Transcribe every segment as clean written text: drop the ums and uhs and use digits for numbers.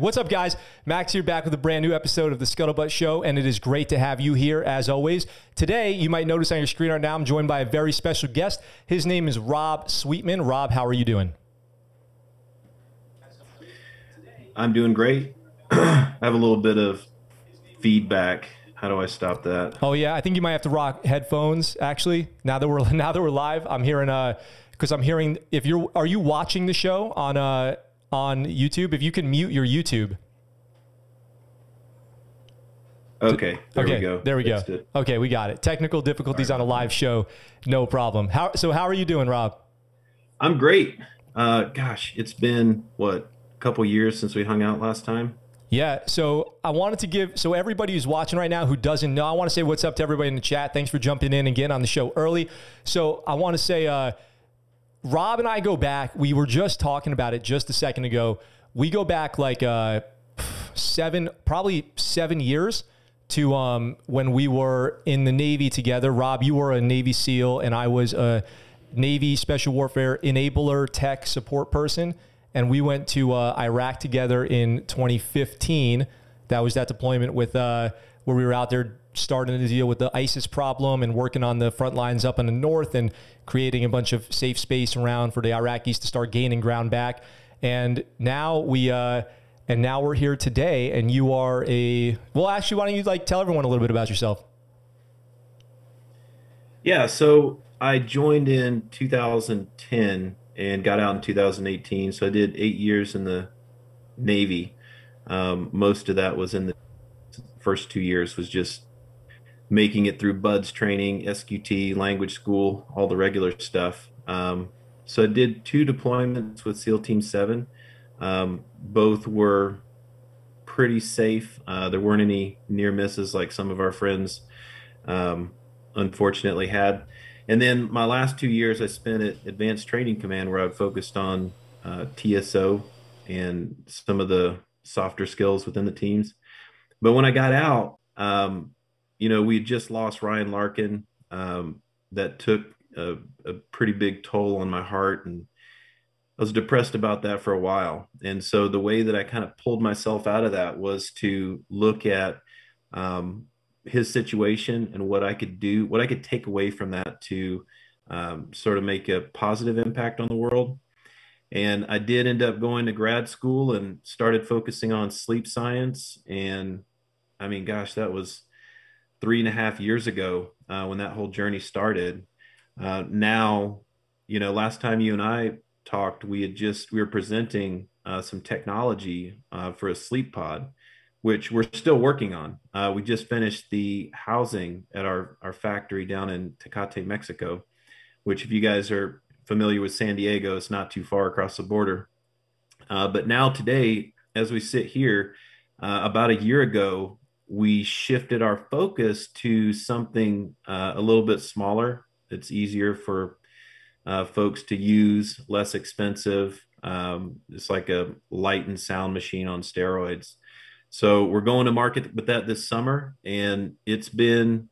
What's up, guys? Max here, back with a brand new episode of the Scuttlebutt Show, and it is great to have you here as always. Today, you might notice on your screen right now, I'm joined by a very special guest. His name is Rob Sweetman. Rob, how are you doing? I'm doing great. I have a little bit of feedback. How do I stop that? Oh yeah, I think you might have to rock headphones. Actually, now that we're live, I'm hearing because I'm hearing if you're are you watching the show on YouTube? If you can mute your YouTube. Okay. There we go. Okay, we got it. Technical difficulties on a live show, no problem. So how are you doing, Rob? I'm great. Gosh, it's been what, a couple years since we hung out last time. Yeah, so I wanted to give, so everybody who's watching right now who doesn't know, I want to say what's up to everybody in the chat. Thanks for jumping in again on the show early. So I want to say, Rob and I go back, we were just talking about it just a second ago. We go back like probably seven years to when we were in the Navy together. Rob, you were a Navy SEAL and I was a Navy Special Warfare Enabler Tech Support person. And we went to Iraq together in 2015. That was that deployment with where we were out there starting to deal with the ISIS problem and working on the front lines up in the north and creating a bunch of safe space around for the Iraqis to start gaining ground back. And now we're here today. And you are well, actually, why don't you tell everyone a little bit about yourself? Yeah, so I joined in 2010. And got out in 2018, so I did 8 years in the Navy. Most of that was in the first 2 years was just making it through BUDS training, SQT, language school, all the regular stuff. So I did 2 deployments with SEAL Team 7. Both were pretty safe. There weren't any near misses like some of our friends unfortunately had. And then my last 2 years I spent at Advanced Training Command, where I focused on TSO and some of the softer skills within the teams. But when I got out, you know, we had just lost Ryan Larkin. That took a pretty big toll on my heart, and I was depressed about that for a while. And so the way that I kind of pulled myself out of that was to look at his situation and what I could do, what I could take away from that to sort of make a positive impact on the world. And I did end up going to grad school and started focusing on sleep science. And I mean, gosh, that was 3.5 years ago when that whole journey started. Now, you know, last time you and I talked, we were presenting some technology for a sleep pod, which we're still working on. We just finished the housing at our factory down in Tecate, Mexico, which if you guys are familiar with San Diego, it's not too far across the border. But now today, as we sit here, about a year ago, we shifted our focus to something a little bit smaller. It's easier for folks to use, less expensive. It's like a light and sound machine on steroids. So we're going to market with that this summer, and it's been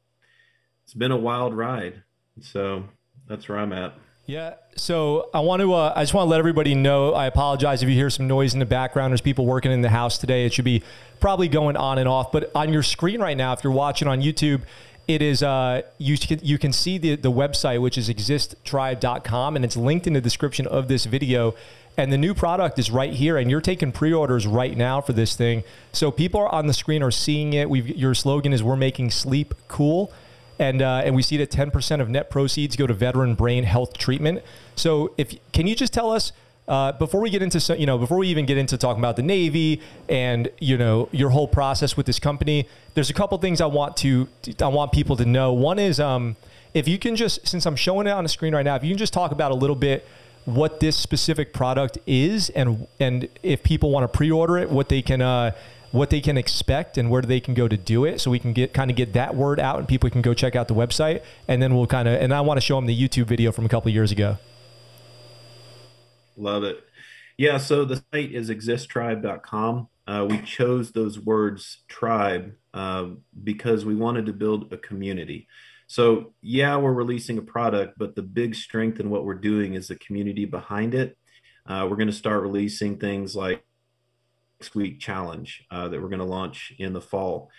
a wild ride. So that's where I'm at. Yeah. So I want to, I just want to let everybody know, I apologize if you hear some noise in the background. There's people working in the house today. It should be probably going on and off, but on your screen right now, if you're watching on YouTube, it is, you can see the website, which is existtribe.com, and it's linked in the description of this video. And the new product is right here, and you're taking pre-orders right now for this thing. So people are on the screen are seeing it. Your slogan is "We're making sleep cool," and we see that 10% of net proceeds go to veteran brain health treatment. So can you just tell us before we get into before we even get into talking about the Navy and your whole process with this company? There's a couple things I want people to know. One is if you can just, since I'm showing it on the screen right now, if you can just talk about a little bit what this specific product is, and if people want to pre-order it, what they can expect and where they can go to do it, so we can kind of get that word out and people can go check out the website. And then and I want to show them the YouTube video from a couple of years ago. Love it. Yeah, so the site is existtribe.com. We chose those words tribe because we wanted to build a community. So yeah, we're releasing a product, but the big strength in what we're doing is the community behind it. We're going to start releasing things like 6-week challenge that we're going to launch in the fall.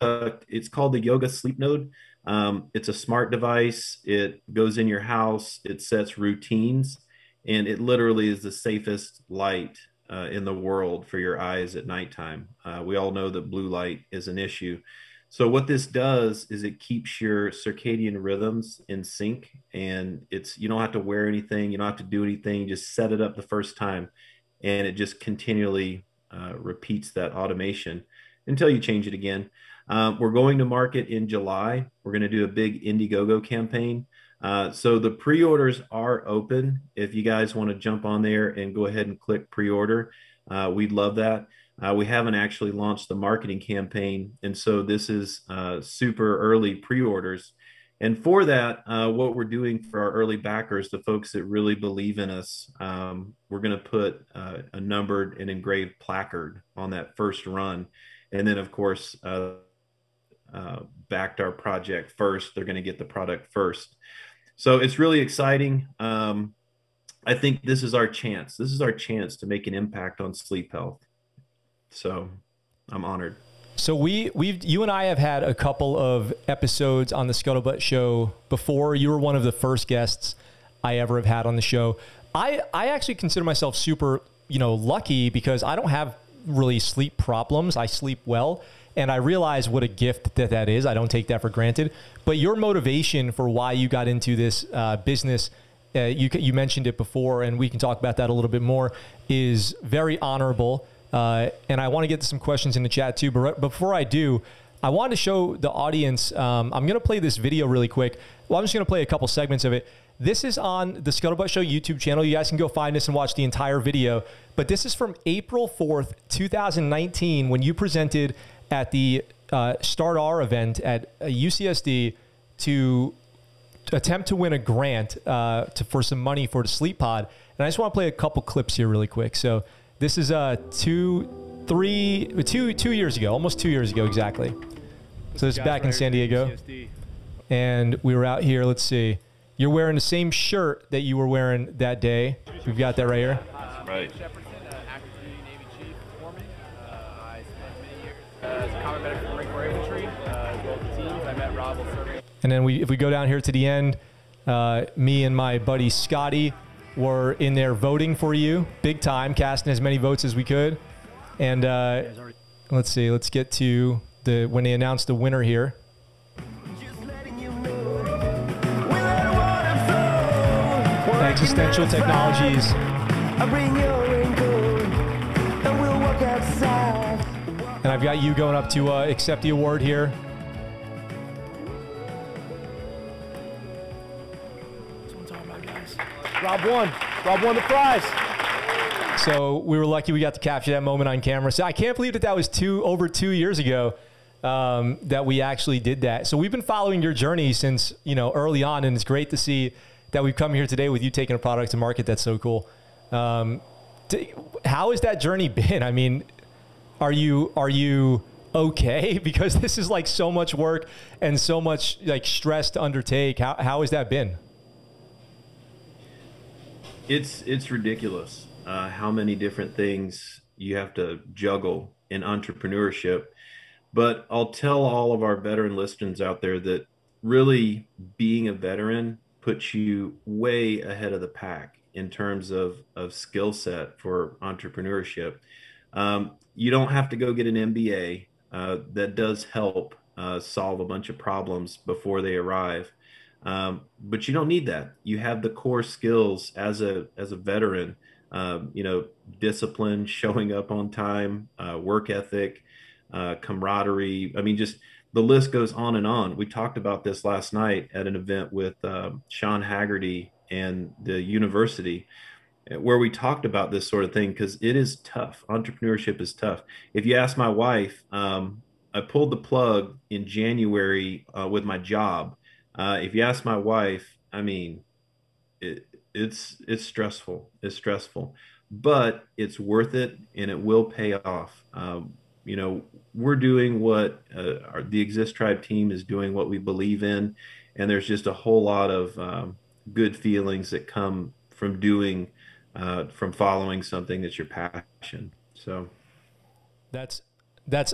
It's called the Yoga Sleep Node. It's a smart device. It goes in your house. It sets routines, and it literally is the safest light in the world for your eyes at nighttime. We all know that blue light is an issue. So what this does is it keeps your circadian rhythms in sync, and it's, you don't have to wear anything. You don't have to do anything. You just set it up the first time, and it just continually repeats that automation until you change it again. We're going to market in July. We're going to do a big Indiegogo campaign. So the pre-orders are open. If you guys want to jump on there and go ahead and click pre-order, we'd love that. We haven't actually launched the marketing campaign. And so this is super early pre-orders. And for that, what we're doing for our early backers, the folks that really believe in us, we're going to put a numbered and engraved placard on that first run. And then, of course, backed our project first, they're going to get the product first. So it's really exciting. I think this is our chance. This is our chance to make an impact on sleep health. So I'm honored. So you and I have had a couple of episodes on the Scuttlebutt Show before. You were one of the first guests I ever have had on the show. I actually consider myself super, lucky, because I don't have really sleep problems. I sleep well. And I realize what a gift that is. I don't take that for granted. But your motivation for why you got into this business, you mentioned it before, and we can talk about that a little bit more, is very honorable. And I want to get to some questions in the chat too. But before I do, I wanted to show the audience, I'm going to play this video really quick. Well, I'm just going to play a couple segments of it. This is on the Scuttlebutt Show YouTube channel. You guys can go find this and watch the entire video. But this is from April 4th, 2019, when you presented at the Start R event at UCSD to attempt to win a grant for some money for the sleep pod. And I just want to play a couple clips here really quick. So this is almost 2 years ago exactly. So this is back in San Diego. And we were out here, let's see. You're wearing the same shirt that you were wearing that day. We've got that right here. Right. And then if we go down here to the end, me and my buddy Scotty were in there voting for you, big time, casting as many votes as we could. And let's see, let's get to when they announced the winner here. Existential Technologies. And I've got you going up to accept the award here. Rob won the prize. So we were lucky we got to capture that moment on camera. So I can't believe that was over 2 years ago that we actually did that. So we've been following your journey since, early on, and it's great to see that we've come here today with you taking a product to market. That's so cool. How has that journey been? I mean, are you okay? Because this is like so much work and so much like stress to undertake. How has that been? It's ridiculous how many different things you have to juggle in entrepreneurship. But I'll tell all of our veteran listeners out there that really being a veteran puts you way ahead of the pack in terms of skill set for entrepreneurship. You don't have to go get an MBA. That does help solve a bunch of problems before they arrive. But you don't need that. You have the core skills as a veteran, discipline, showing up on time, work ethic, camaraderie. I mean, just the list goes on and on. We talked about this last night at an event with Sean Haggerty and the university, where we talked about this sort of thing, because it is tough. Entrepreneurship is tough. If you ask my wife, I pulled the plug in January with my job. If you ask my wife, I mean, it's stressful. It's stressful, but it's worth it, and it will pay off. We're doing what the Exist Tribe team is doing, what we believe in, and there's just a whole lot of good feelings that come from following something that's your passion. So that's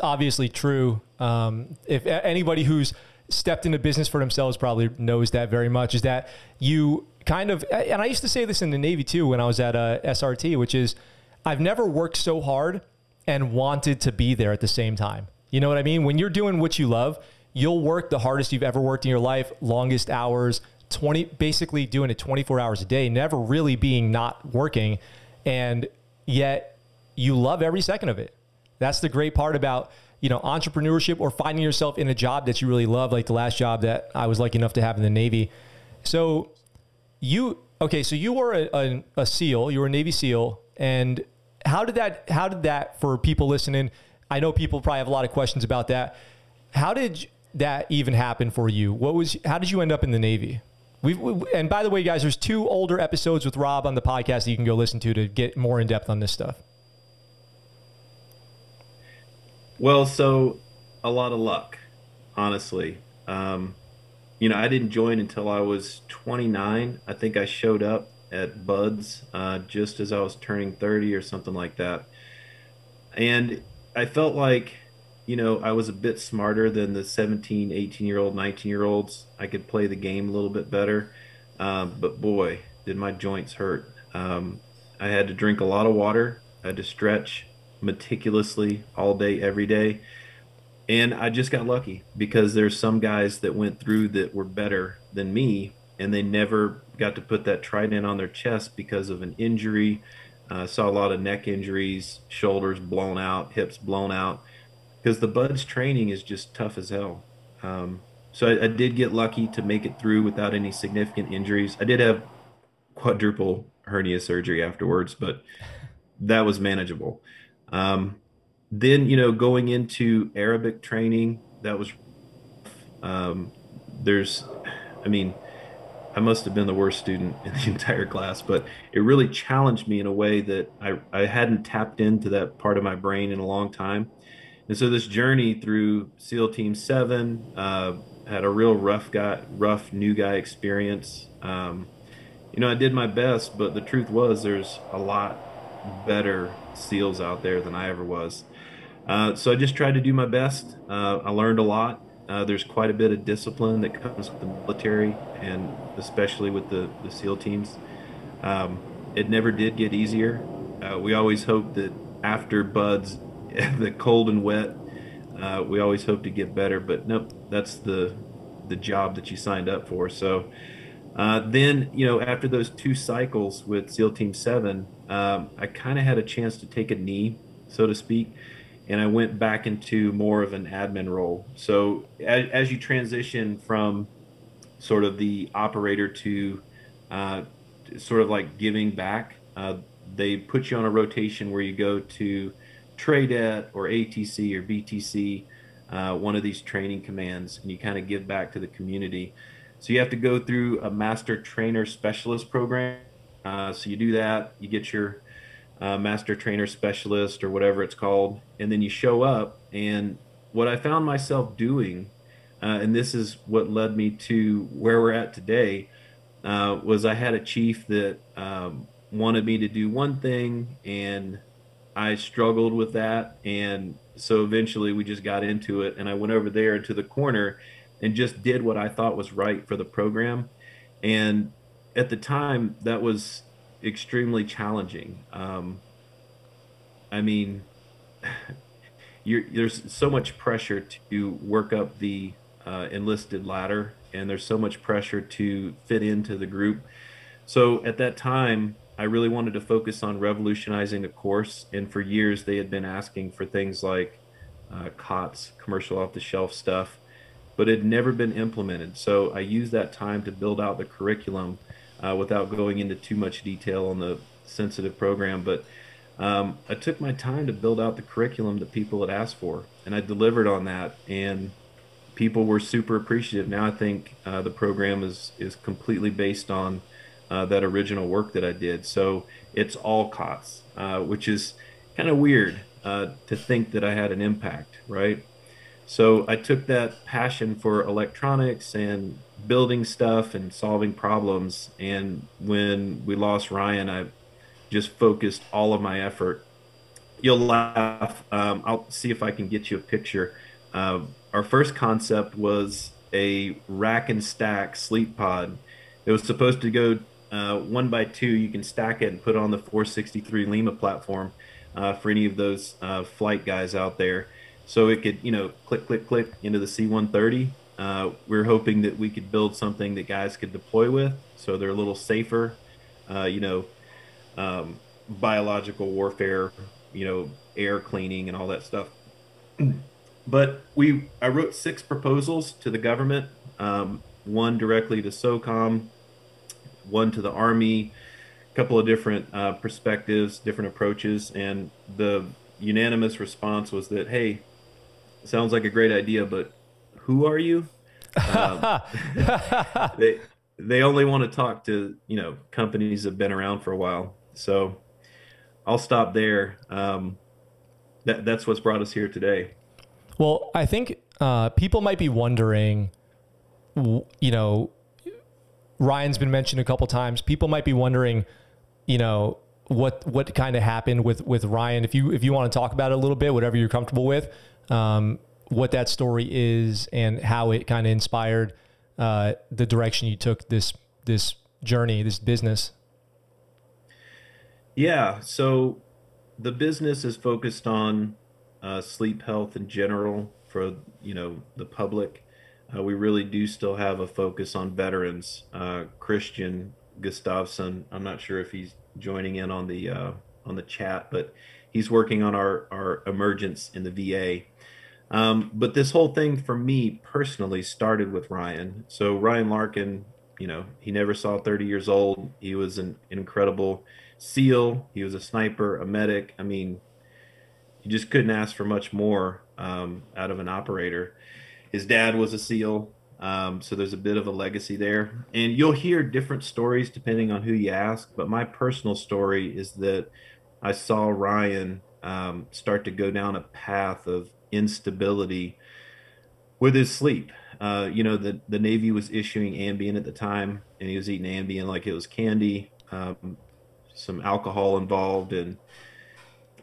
obviously true. If anybody who's stepped into business for themselves probably knows that very much, is that you kind of, and I used to say this in the Navy too, when I was at SRT, which is I've never worked so hard and wanted to be there at the same time. You know what I mean? When you're doing what you love, you'll work the hardest you've ever worked in your life, longest hours, basically doing it 24 hours a day, never really being not working. And yet you love every second of it. That's the great part about, you know, entrepreneurship or finding yourself in a job that you really love, like the last job that I was lucky enough to have in the Navy. So you were a SEAL, you were a Navy SEAL. And how did that, for people listening, I know people probably have a lot of questions about that. How did that even happen for you? How did you end up in the Navy? And by the way, guys, there's 2 older episodes with Rob on the podcast that you can go listen to get more in depth on this stuff. Well, so a lot of luck, honestly. I didn't join until I was 29. I think I showed up at BUDS just as I was turning 30 or something like that. And I felt like, you know, I was a bit smarter than the 17, 18-year-old, 19-year-olds. I could play the game a little bit better, but boy, did my joints hurt. I had to drink a lot of water. I had to stretch meticulously all day, every day. And I just got lucky because there's some guys that went through that were better than me, and they never got to put that trident on their chest because of an injury. I saw a lot of neck injuries, shoulders blown out, hips blown out, because the BUDS training is just tough as hell. So I did get lucky to make it through without any significant injuries. I did have quadruple hernia surgery afterwards, but that was manageable. Then, you know, going into Arabic training, that was, I must have been the worst student in the entire class, but it really challenged me in a way that I hadn't tapped into that part of my brain in a long time. And so this journey through SEAL Team 7 had a real rough new guy experience. I did my best, but the truth was there's a lot better SEALs out there than I ever was. So I just tried to do my best. I learned a lot. There's quite a bit of discipline that comes with the military, and especially with the SEAL teams. It never did get easier. We always hoped that after BUDS, the cold and wet, we always hope to get better, but nope, that's the job that you signed up for. So then, you know, after those 2 cycles with SEAL Team 7, I kind of had a chance to take a knee, so to speak, and I went back into more of an admin role. So as you transition from sort of the operator to sort of like giving back, they put you on a rotation where you go to TRADET or ATC or BTC, one of these training commands, and you kind of give back to the community. So you have to go through a master trainer specialist program. So you do that, you get your master trainer specialist or whatever it's called, and then you show up. And what I found myself doing, and this is what led me to where we're at today, was I had a chief that wanted me to do one thing, and I struggled with that, and so eventually we just got into it, and I went over there into the corner and just did what I thought was right for the program. And at the time, that was extremely challenging. There's so much pressure to work up the enlisted ladder, and there's so much pressure to fit into the group. So at that time, I really wanted to focus on revolutionizing the course, and for years they had been asking for things like COTS, commercial off-the-shelf stuff, but it had never been implemented. So I used that time to build out the curriculum without going into too much detail on the sensitive program, but I took my time to build out the curriculum that people had asked for, and I delivered on that, and people were super appreciative. Now I think the program is completely based on that original work that I did. So it's all COTS, which is kind of weird to think that I had an impact, right? So I took that passion for electronics and building stuff and solving problems. And when we lost Ryan, I just focused all of my effort You'll laugh. I'll see if I can get you a picture. Our first concept was a rack and stack sleep pod. It was supposed to go 1x2. You can stack it and put it on the 463 Lima platform for any of those flight guys out there. So it could, you know, click, click, click into the C-130. We're hoping that we could build something that guys could deploy with, so they're a little safer, you know, biological warfare, you know, air cleaning and all that stuff. But I wrote 6 proposals to the government, one directly to SOCOM, one to the Army, a couple of different perspectives, different approaches, and the unanimous response was that, hey, sounds like a great idea, but who are you? They only want to talk to, you know, companies that have been around for a while. So I'll stop there. That's what's brought us here today. Well, I think people might be wondering, you know, Ryan's been mentioned a couple times. People might be wondering, you know, what kind of happened with Ryan. If you want to talk about it a little bit, whatever you're comfortable with, what that story is and how it kind of inspired the direction you took this journey, this business. Yeah, so the business is focused on sleep health in general for, you know, the public. We really do still have a focus on veterans. Christian Gustafsson, I'm not sure if he's joining in on the chat, but he's working on our emergence in the VA. But this whole thing for me personally started with Ryan. So Ryan Larkin, you know, he never saw 30 years old. He was an incredible SEAL. He was a sniper, a medic. I mean, you just couldn't ask for much more out of an operator. His dad was a SEAL. So there's a bit of a legacy there. And you'll hear different stories depending on who you ask. But my personal story is that I saw Ryan start to go down a path of instability with his sleep. You know, the Navy was issuing Ambien at the time, and he was eating Ambien like it was candy, some alcohol involved. And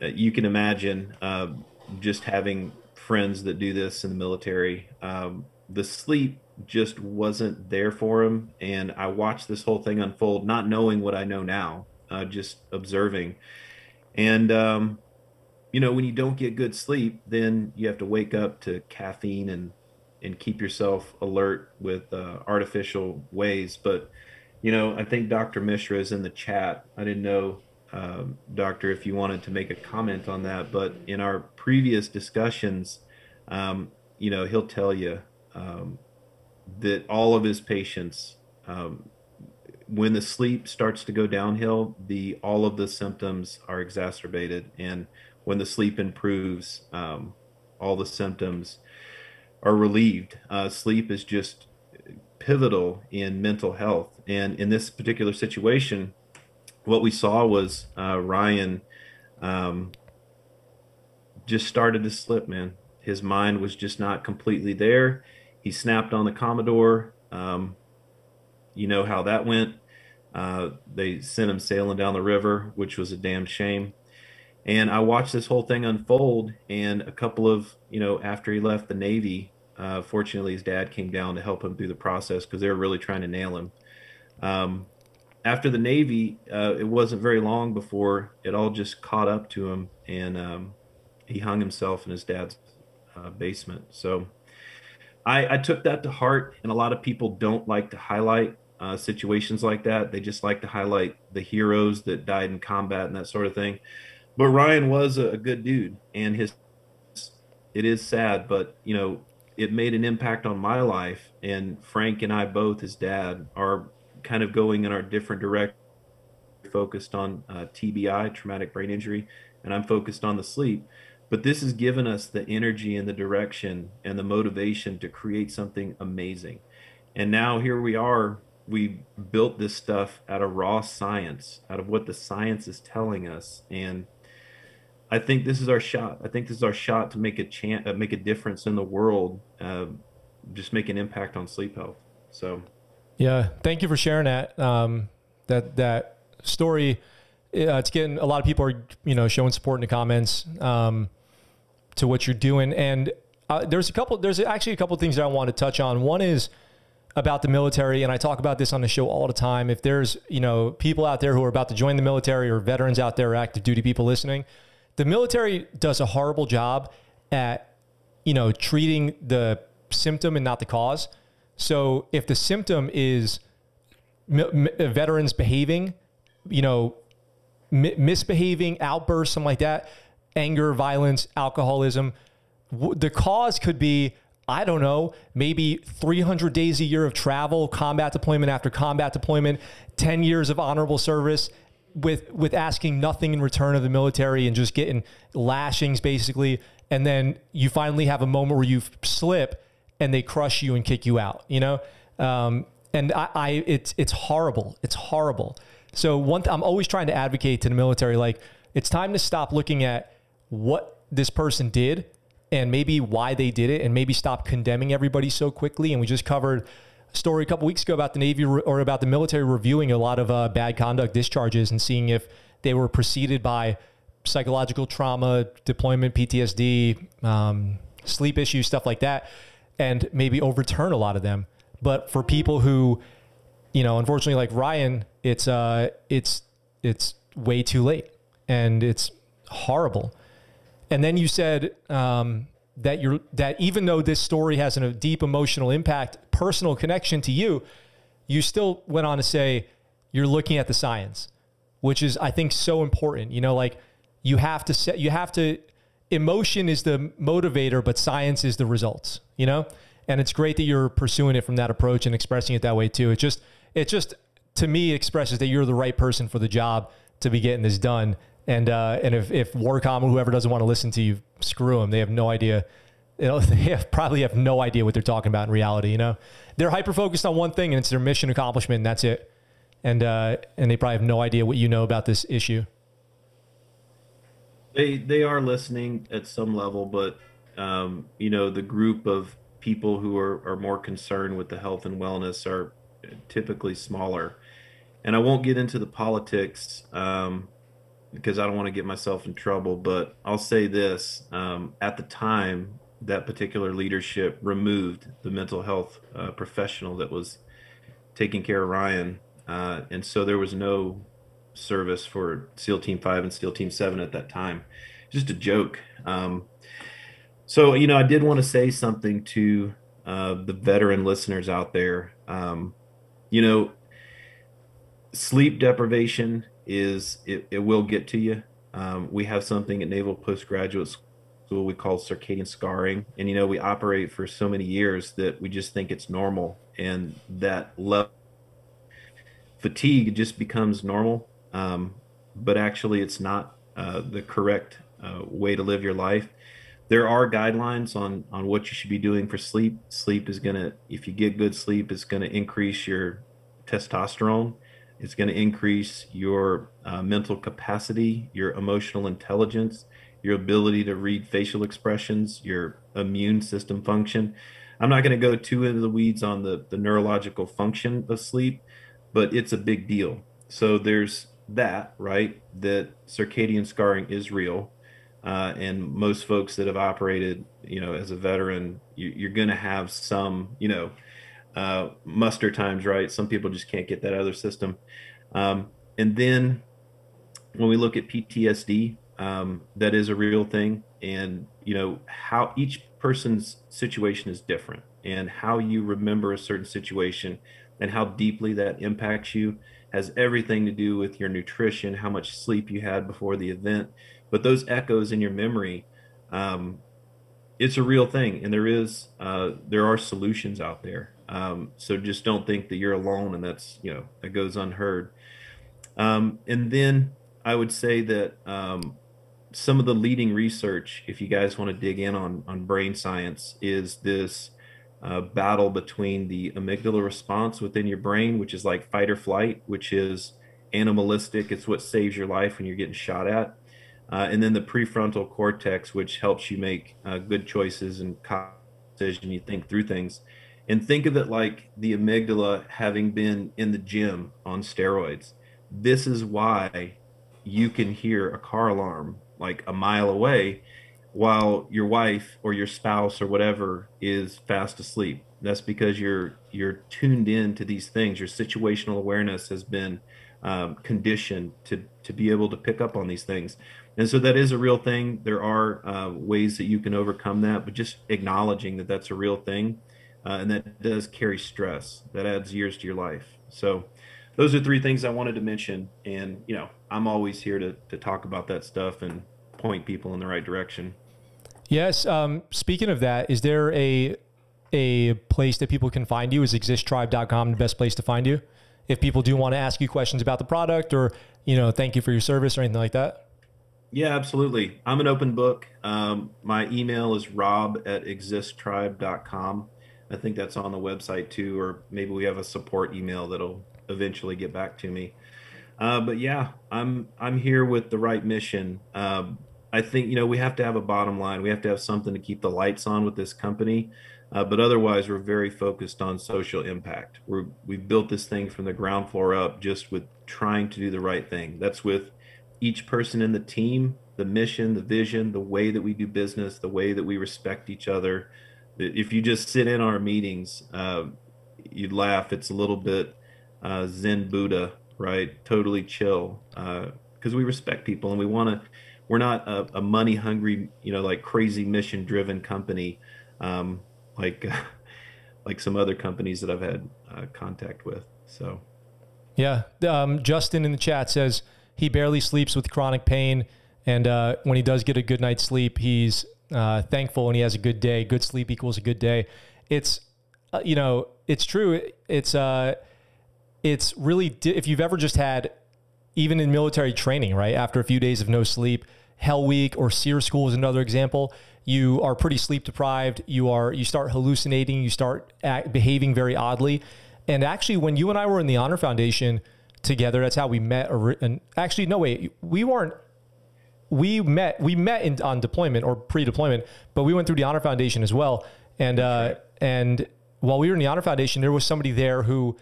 you can imagine just having friends that do this in the military. The sleep just wasn't there for him. And I watched this whole thing unfold, not knowing what I know now, just observing. And, you know, when you don't get good sleep, then you have to wake up to caffeine and keep yourself alert with artificial ways. But, you know, I think Dr. Mishra is in the chat. I didn't know, Doctor, if you wanted to make a comment on that. But in our previous discussions, you know, he'll tell you that all of his patients, when the sleep starts to go downhill, all of the symptoms are exacerbated. And when the sleep improves, all the symptoms are relieved. Sleep is just pivotal in mental health. And in this particular situation, what we saw was Ryan just started to slip, man. His mind was just not completely there. He snapped on the Commodore. You know how that went. They sent him sailing down the river, which was a damn shame. And I watched this whole thing unfold, and a couple of, you know, after he left the Navy, fortunately his dad came down to help him through the process because they were really trying to nail him. After the Navy, it wasn't very long before it all just caught up to him, and he hung himself in his dad's basement. So I took that to heart, and a lot of people don't like to highlight situations like that. They just like to highlight the heroes that died in combat and that sort of thing. But Ryan was a good dude, and it is sad, but, you know, it made an impact on my life. And Frank and I both, his dad, are kind of going in our different direction, focused on TBI, traumatic brain injury, and I'm focused on the sleep. But this has given us the energy and the direction and the motivation to create something amazing. And now here we are. We built this stuff out of raw science, out of what the science is telling us. And I think this is our shot. I think this is our shot to make a make a difference in the world, just make an impact on sleep health. So, yeah, thank you for sharing that. That story it's getting, a lot of people are, you know, showing support in the comments to what you're doing. And there's actually a couple of things that I want to touch on. One is about the military, and I talk about this on the show all the time. If there's, you know, people out there who are about to join the military, or veterans out there, active duty people listening, the military does a horrible job at, you know, treating the symptom and not the cause. So if the symptom is veterans behaving, you know, misbehaving, outbursts, something like that, anger, violence, alcoholism, the cause could be, I don't know, maybe 300 days a year of travel, combat deployment after combat deployment, 10 years of honorable service with asking nothing in return of the military and just getting lashings basically. And then you finally have a moment where you slip and they crush you and kick you out, you know? And it's horrible. It's horrible. So I'm always trying to advocate to the military, like, it's time to stop looking at what this person did and maybe why they did it, and maybe stop condemning everybody so quickly. And we just covered a story a couple weeks ago about the Navy, or about the military, reviewing a lot of bad conduct discharges and seeing if they were preceded by psychological trauma, deployment, PTSD, sleep issues, stuff like that, and maybe overturn a lot of them. But for people who, you know, unfortunately, like Ryan, it's way too late, and it's horrible. And then you said that even though this story has a deep emotional impact, personal connection to you, you still went on to say you're looking at the science, which is, I think, so important. You know, like, emotion is the motivator, but science is the results, you know? And it's great that you're pursuing it from that approach and expressing it that way too. It just to me expresses that you're the right person for the job to be getting this done. And if WarCom or whoever doesn't want to listen to you, screw them. They have no idea. You know, probably have no idea what they're talking about in reality. You know, they're hyper-focused on one thing, and it's their mission accomplishment, and that's it. And they probably have no idea what you know about this issue. They are listening at some level, but you know, the group of people who are more concerned with the health and wellness are typically smaller. And I won't get into the politics, because I don't want to get myself in trouble, but I'll say this, at the time, that particular leadership removed the mental health professional that was taking care of Ryan. And so there was no service for SEAL Team 5 and SEAL Team 7 at that time. Just a joke. So, you know, I did want to say something to the veteran listeners out there. You know, sleep deprivation is, it will get to you. We have something at Naval Postgraduate School we call circadian scarring. And, you know, we operate for so many years that we just think it's normal. And that fatigue just becomes normal. But actually, it's not the correct way to live your life. There are guidelines on what you should be doing for sleep. Sleep is going to, if you get good sleep, it's going to increase your testosterone. It's going to increase your mental capacity, your emotional intelligence, your ability to read facial expressions, your immune system function. I'm not going to go too into the weeds on the neurological function of sleep, but it's a big deal. So there's that, right? That circadian scarring is real. And most folks that have operated, you know, as a veteran, you're going to have some, you know, muster times, right? Some people just can't get that out of their system. And then when we look at PTSD, that is a real thing. And, you know, how each person's situation is different, and how you remember a certain situation and how deeply that impacts you has everything to do with your nutrition, how much sleep you had before the event. But those echoes in your memory, it's a real thing. And there are solutions out there. So just don't think that you're alone, and that's, you know, that goes unheard. And then I would say that some of the leading research, if you guys want to dig in on brain science, is this battle between the amygdala response within your brain, which is like fight or flight, which is animalistic. It's what saves your life when you're getting shot at. And then the prefrontal cortex, which helps you make good choices and decisions. You think through things, and think of it like the amygdala having been in the gym on steroids. This is why you can hear a car alarm like a mile away while your wife or your spouse or whatever is fast asleep. That's because you're tuned in to these things. Your situational awareness has been conditioned to be able to pick up on these things. And so that is a real thing. There are ways that you can overcome that, but just acknowledging that that's a real thing. And that does carry stress. That adds years to your life. So those are three things I wanted to mention. And, you know, I'm always here to talk about that stuff and point people in the right direction. Yes. Speaking of that, is there a place that people can find you? Is existtribe.com the best place to find you if people do want to ask you questions about the product or, you know, thank you for your service or anything like that? Yeah, absolutely. I'm an open book. My email is rob@existtribe.com. I think that's on the website too, or maybe we have a support email that'll eventually get back to me. But yeah, I'm here with the right mission. I think, you know, we have to have a bottom line. We have to have something to keep the lights on with this company. But otherwise, we're very focused on social impact. We've built this thing from the ground floor up just with trying to do the right thing. That's with each person in the team, the mission, the vision, the way that we do business, the way that we respect each other. If you just sit in our meetings, you'd laugh. It's a little bit Zen Buddha, right? Totally chill, because we respect people and we want to. We're not a money hungry, you know, like crazy mission driven company, like some other companies that I've had contact with. So, yeah, Justin in the chat says he barely sleeps with chronic pain, and when he does get a good night's sleep, he's thankful and he has a good day. Good sleep equals a good day. It's, you know, it's true. It's really, if you've ever just had, even in military training, right? After a few days of no sleep, Hell Week or SERE School is another example. You are pretty sleep deprived. You start hallucinating, you start behaving very oddly. And actually when you and I were in the Honor Foundation together, that's how we met. And actually, no, wait, we weren't. We met on deployment or pre-deployment, but we went through the Honor Foundation as well. And and while we were in the Honor Foundation, there was somebody there who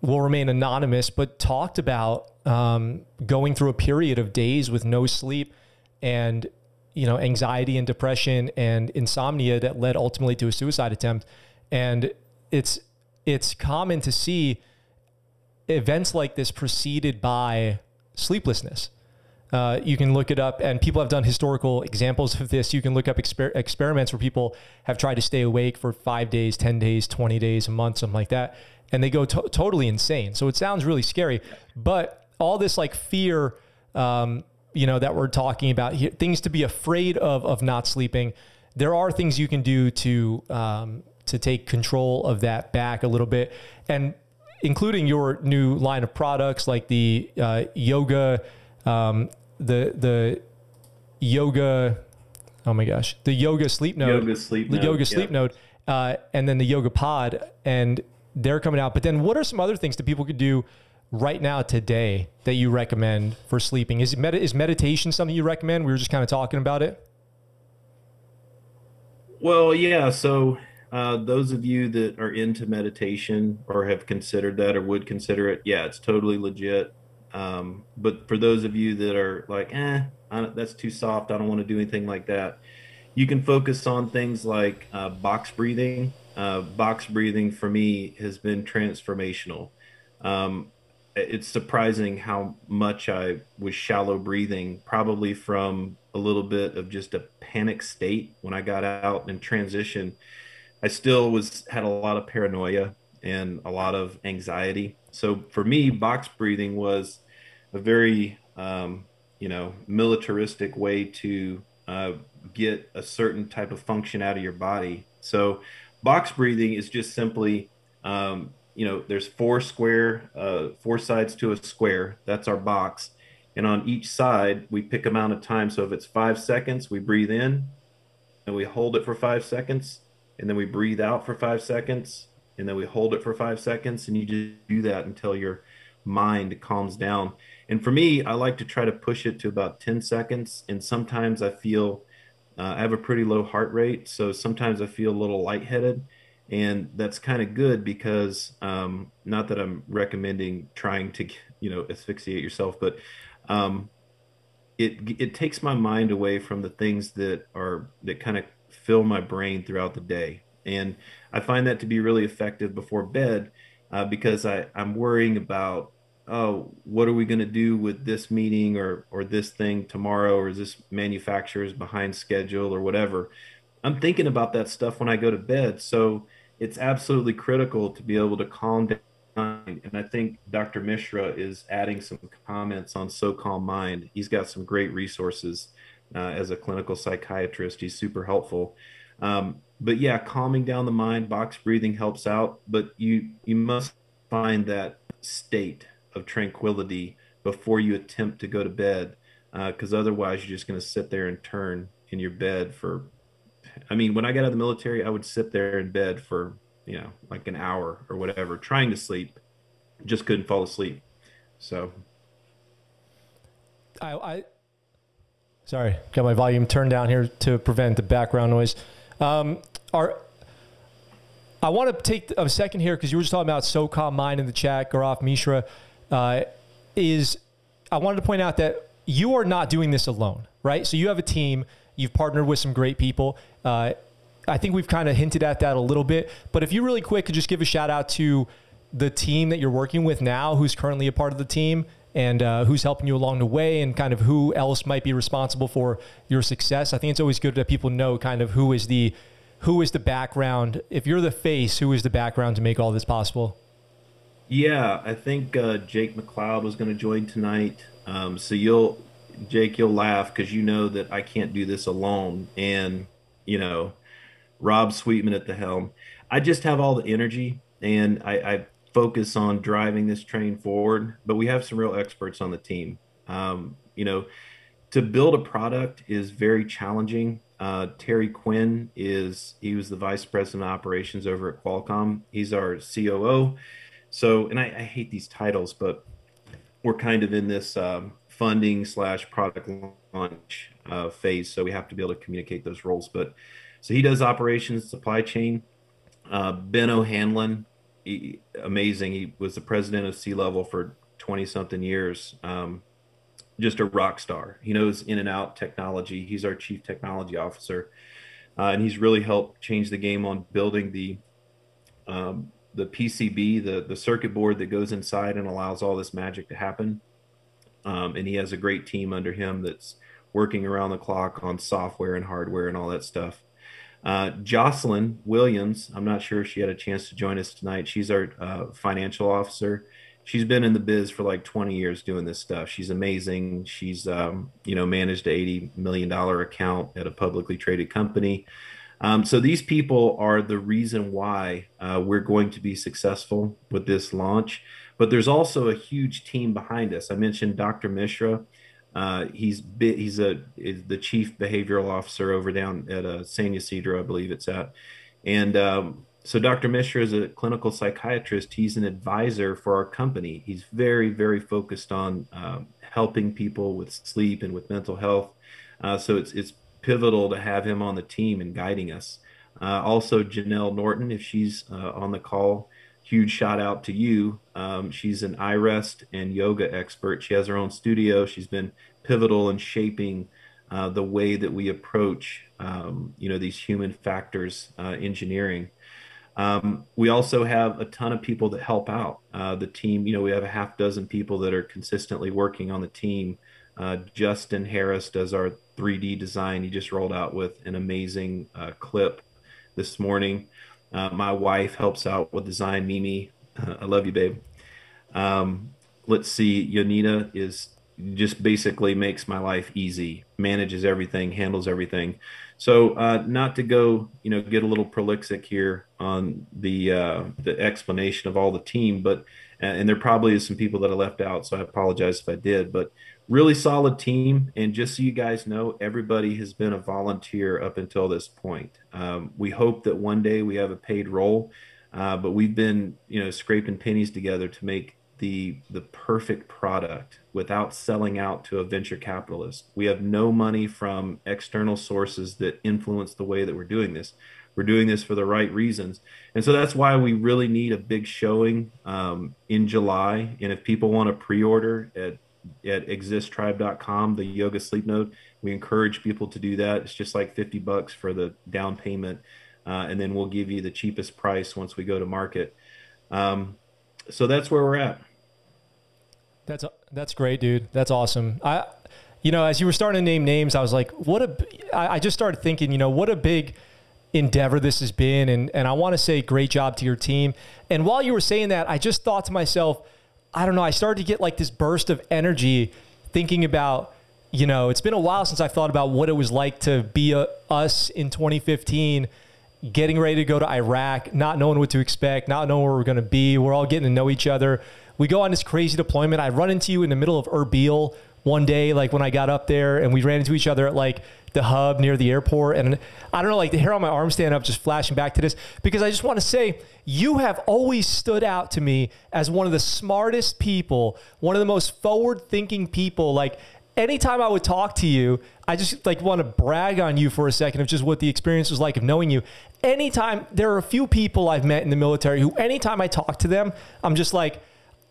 will remain anonymous, but talked about going through a period of days with no sleep and, you know, anxiety and depression and insomnia that led ultimately to a suicide attempt. And it's common to see events like this preceded by sleeplessness. You can look it up, and people have done historical examples of this. You can look up experiments where people have tried to stay awake for 5 days, 10 days, 20 days, a month, something like that. And they go totally insane. So it sounds really scary, but all this like fear, you know, that we're talking about here, things to be afraid of not sleeping. There are things you can do to take control of that back a little bit, and including your new line of products, like the, yoga, the yoga, oh my gosh, the Yoga Sleep Node, Yoga Sleep Node, and then the Yoga Pod, and they're coming out. But then what are some other things that people could do right now today that you recommend for sleeping? Is meditation something you recommend? We were just kind of talking about it. Well, yeah. So, those of you that are into meditation or have considered that or would consider it, yeah, it's totally legit. But for those of you that are like, that's too soft, I don't want to do anything like that, you can focus on things like box breathing. Box breathing for me has been transformational. It's surprising how much I was shallow breathing, probably from a little bit of just a panic state when I got out and transitioned. I still had a lot of paranoia and a lot of anxiety. So for me, box breathing was a very, you know, militaristic way to get a certain type of function out of your body. So box breathing is just simply, you know, there's four sides to a square. That's our box. And on each side, we pick amount of time. So if it's 5 seconds, we breathe in and we hold it for 5 seconds. And then we breathe out for 5 seconds. And then we hold it for 5 seconds, and you just do that until your mind calms down. And for me, I like to try to push it to about 10 seconds. And sometimes I feel, I have a pretty low heart rate. So sometimes I feel a little lightheaded, and that's kind of good because, not that I'm recommending trying to you know, asphyxiate yourself. But it takes my mind away from the things that are, that kind of fill my brain throughout the day. And I find that to be really effective before bed, because I'm worrying about, oh, what are we going to do with this meeting or this thing tomorrow, or is this manufacturer's behind schedule or whatever. I'm thinking about that stuff when I go to bed. So it's absolutely critical to be able to calm down. And I think Dr. Mishra is adding some comments on SoCalm Mind. He's got some great resources as a clinical psychiatrist. He's super helpful. But yeah, calming down the mind, box breathing helps out, but you must find that state of tranquility before you attempt to go to bed, because otherwise you're just going to sit there and turn in your bed for, I mean, when I got out of the military, I would sit there in bed for, you know, like an hour or whatever, trying to sleep, just couldn't fall asleep. So I sorry, got my volume turned down here to prevent the background noise. I want to take a second here, because you were just talking about SoCalm Mind in the chat, Gaurav Mishra. I wanted to point out that you are not doing this alone, right? So you have a team. You've partnered with some great people. I think we've kind of hinted at that a little bit. But if you really quick could just give a shout out to the team that you're working with now, who's currently a part of the team, and who's helping you along the way, and kind of who else might be responsible for your success. I think it's always good that people know kind of who is the background. If you're the face, who is the background to make all this possible? Yeah, I think Jake McLeod was going to join tonight. So Jake, you'll laugh, because you know that I can't do this alone. And, you know, Rob Sweetman at the helm. I just have all the energy, and I focus on driving this train forward, but we have some real experts on the team. You know, to build a product is very challenging. Terry Quinn he was the vice president of operations over at Qualcomm. He's our COO. So, and I hate these titles, but we're kind of in this funding/product launch phase. So we have to be able to communicate those roles. But so he does operations, supply chain. Ben O'Hanlon, amazing. He was the president of C-Level for 20-something years. Just a rock star. He knows in and out technology. He's our chief technology officer. And he's really helped change the game on building the PCB, the circuit board that goes inside and allows all this magic to happen. And he has a great team under him that's working around the clock on software and hardware and all that stuff. Jocelyn Williams, I'm not sure if she had a chance to join us tonight. She's our financial officer. She's been in the biz for like 20 years doing this stuff. She's amazing. She's, you know, managed an $80 million account at a publicly traded company. So these people are the reason why we're going to be successful with this launch. But there's also a huge team behind us. I mentioned Dr. Mishra. He's the chief behavioral officer over down at San Ysidro, I believe it's at. And so Dr. Mishra is a clinical psychiatrist. He's an advisor for our company. He's very, very focused on helping people with sleep and with mental health. So it's pivotal to have him on the team and guiding us. Also, Janelle Norton, if she's on the call, huge shout out to you. She's an iRest and yoga expert. She has her own studio. She's been pivotal in shaping the way that we approach, you know, these human factors engineering. We also have a ton of people that help out the team. You know, we have a half dozen people that are consistently working on the team. Justin Harris does our 3D design. He just rolled out with an amazing clip this morning. My wife helps out with design, Mimi. I love you, babe. Let's see. Yonita is just basically makes my life easy, manages everything, handles everything. So not to go, you know, get a little prolixic here on the explanation of all the team, but and there probably is some people that I left out, so I apologize if I did. But really solid team, and just so you guys know, everybody has been a volunteer up until this point. We hope that one day we have a paid role, but we've been, you know, scraping pennies together to make the perfect product without selling out to a venture capitalist. We have no money from external sources that influence the way that we're doing this. We're doing this for the right reasons. And so that's why we really need a big showing in July. And if people want to pre-order at existtribe.com, the Yoga Sleep Node, we encourage people to do that. It's just like $50 for the down payment. And then we'll give you the cheapest price once we go to market. So that's where we're at. That's great, dude. That's awesome. You know, as you were starting to name names, I was like, I just started thinking, you know, what a big endeavor this has been. And I want to say great job to your team. And while you were saying that, I just thought to myself, I don't know, I started to get like this burst of energy thinking about, you know, it's been a while since I thought about what it was like to be us in 2015, getting ready to go to Iraq, not knowing what to expect, not knowing where we're going to be. We're all getting to know each other. We go on this crazy deployment. I run into you in the middle of Erbil one day, like when I got up there, and we ran into each other at like the hub near the airport. And I don't know, like the hair on my arm stand up, just flashing back to this, because I just want to say you have always stood out to me as one of the smartest people, one of the most forward thinking people. Like anytime I would talk to you, I just like want to brag on you for a second of just what the experience was like of knowing you. Anytime, there are a few people I've met in the military who anytime I talk to them, I'm just like,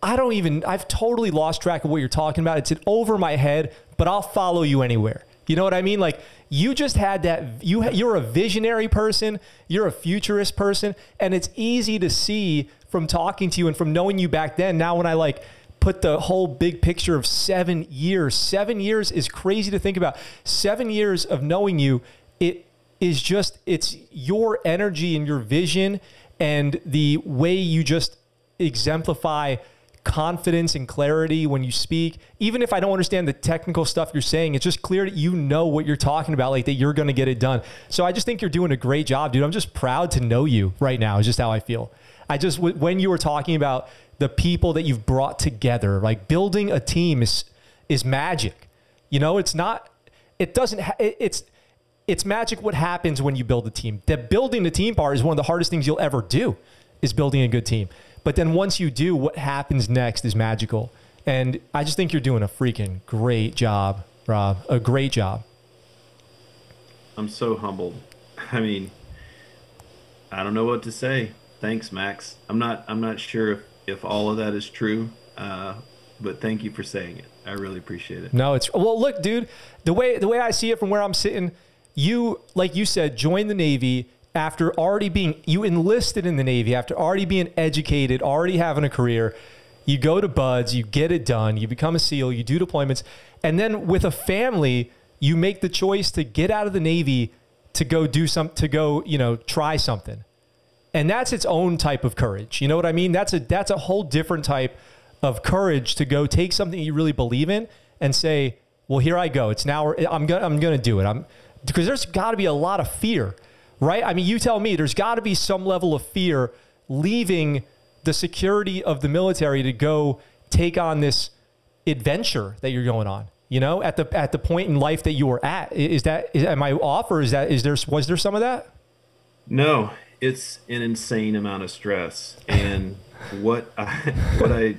I've totally lost track of what you're talking about. It's over my head, but I'll follow you anywhere. You know what I mean? Like you just had that, you're a visionary person, you're a futurist person, and it's easy to see from talking to you and from knowing you back then. Now when I like put the whole big picture of 7 years, 7 years is crazy to think about. 7 years of knowing you, it is just, it's your energy and your vision and the way you just exemplify confidence and clarity when you speak. Even if I don't understand the technical stuff you're saying, it's just clear that you know what you're talking about, like that you're going to get it done. So I just think you're doing a great job, dude. I'm just proud to know you right now is just how I feel. I just, when you were talking about the people that you've brought together, like building a team is magic. You know, it's not, it doesn't, it's magic what happens when you build a team. That building the team part is one of the hardest things you'll ever do, is building a good team. But then once you do, what happens next is magical. And I just think you're doing a freaking great job, Rob. A great job. I'm so humbled. I mean, I don't know what to say. Thanks, Max. I'm not sure if all of that is true, but thank you for saying it. I really appreciate it. No, it's, well, look, dude, the way I see it from where I'm sitting, you, like you said, joined the Navy after already being, you enlisted in the Navy, after already being educated, already having a career, you go to BUDS, you get it done, you become a SEAL, you do deployments. And then with a family, you make the choice to get out of the Navy to go do some, to go, you know, try something. And that's its own type of courage. You know what I mean? That's a whole different type of courage to go take something you really believe in and say, well, here I go. It's now, I'm going to do it. Because there's got to be a lot of fear. Right? I mean, you tell me, there's got to be some level of fear leaving the security of the military to go take on this adventure that you're going on, you know, at the point in life that you were at. Am I off, or was there some of that? No, it's an insane amount of stress. And what I,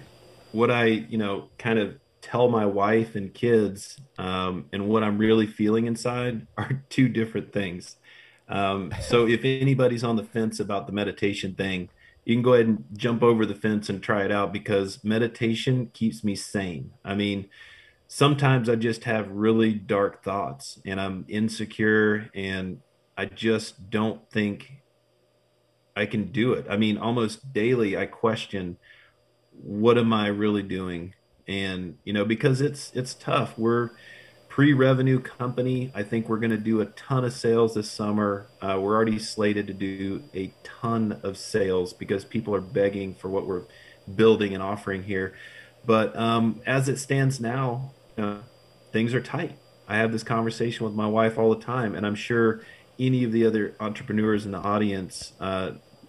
you know, kind of tell my wife and kids, and what I'm really feeling inside are two different things. So if anybody's on the fence about the meditation thing, you can go ahead and jump over the fence and try it out, because meditation keeps me sane. I mean, sometimes I just have really dark thoughts and I'm insecure and I just don't think I can do it. I mean, almost daily I question, what am I really doing? And, you know, because it's tough. We're pre-revenue company. I think we're going to do a ton of sales this summer. We're already slated to do a ton of sales because people are begging for what we're building and offering here. But as it stands now, things are tight. I have this conversation with my wife all the time, and I'm sure any of the other entrepreneurs in the audience,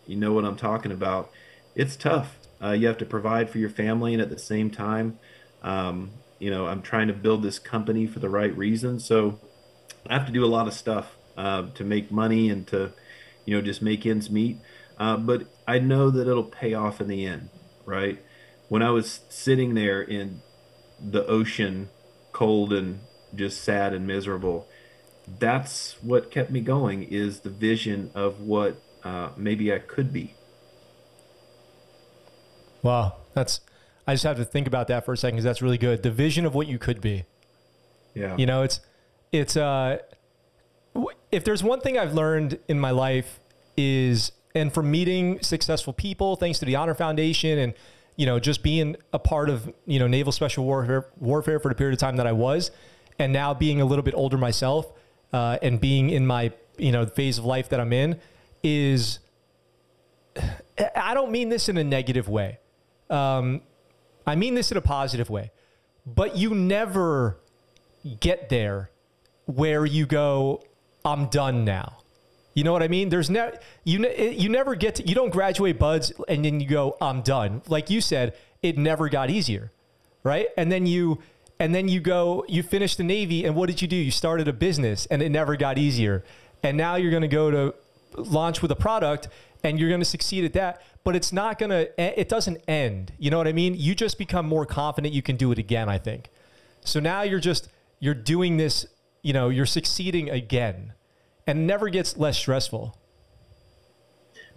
you know what I'm talking about. It's tough. You have to provide for your family, and at the same time, you know, I'm trying to build this company for the right reason. So I have to do a lot of stuff to make money and to, you know, just make ends meet. But I know that it'll pay off in the end, right? when I was sitting there in the ocean, cold and just sad and miserable, that's what kept me going, is the vision of what maybe I could be. Wow, that's, I just have to think about that for a second, because that's really good. The vision of what you could be. Yeah. You know, it's if there's one thing I've learned in my life is, and from meeting successful people, thanks to the Honor Foundation and, you know, just being a part of, you know, Naval Special Warfare for the period of time that I was, and now being a little bit older myself, and being in my, you know, phase of life that I'm in, is, I don't mean this in a negative way. I mean this in a positive way, but you never get there where you go, I'm done now. You know what I mean? There's no, you never get to, you don't graduate BUDS and then you go, I'm done. Like you said, it never got easier, right? And then you go, you finish the Navy, and what did you do? You started a business, and it never got easier. And now you're going to go to launch with a product, and you're going to succeed at that, but it's not going to, it doesn't end. You know what I mean? You just become more confident you can do it again, I think. So now you're just, you're doing this, you know, you're succeeding again, and never gets less stressful.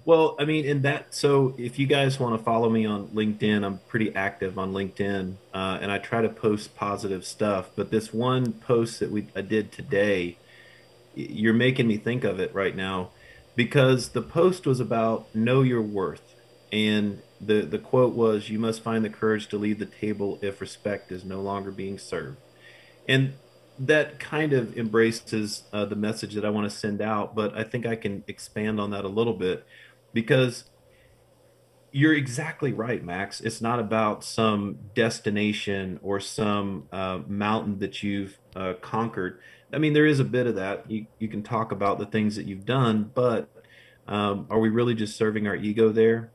Well, I mean, in that, so if you guys want to follow me on LinkedIn, I'm pretty active on LinkedIn, and I try to post positive stuff, but this one post that I did today, you're making me think of it right now, because the post was about know your worth, and the quote was, you must find the courage to leave the table if respect is no longer being served. And that kind of embraces the message that I want to send out, but I think I can expand on that a little bit, because you're exactly right, Max. It's not about some destination or some mountain that you've conquered. I mean, there is a bit of that. You can talk about the things that you've done, but are we really just serving our ego there?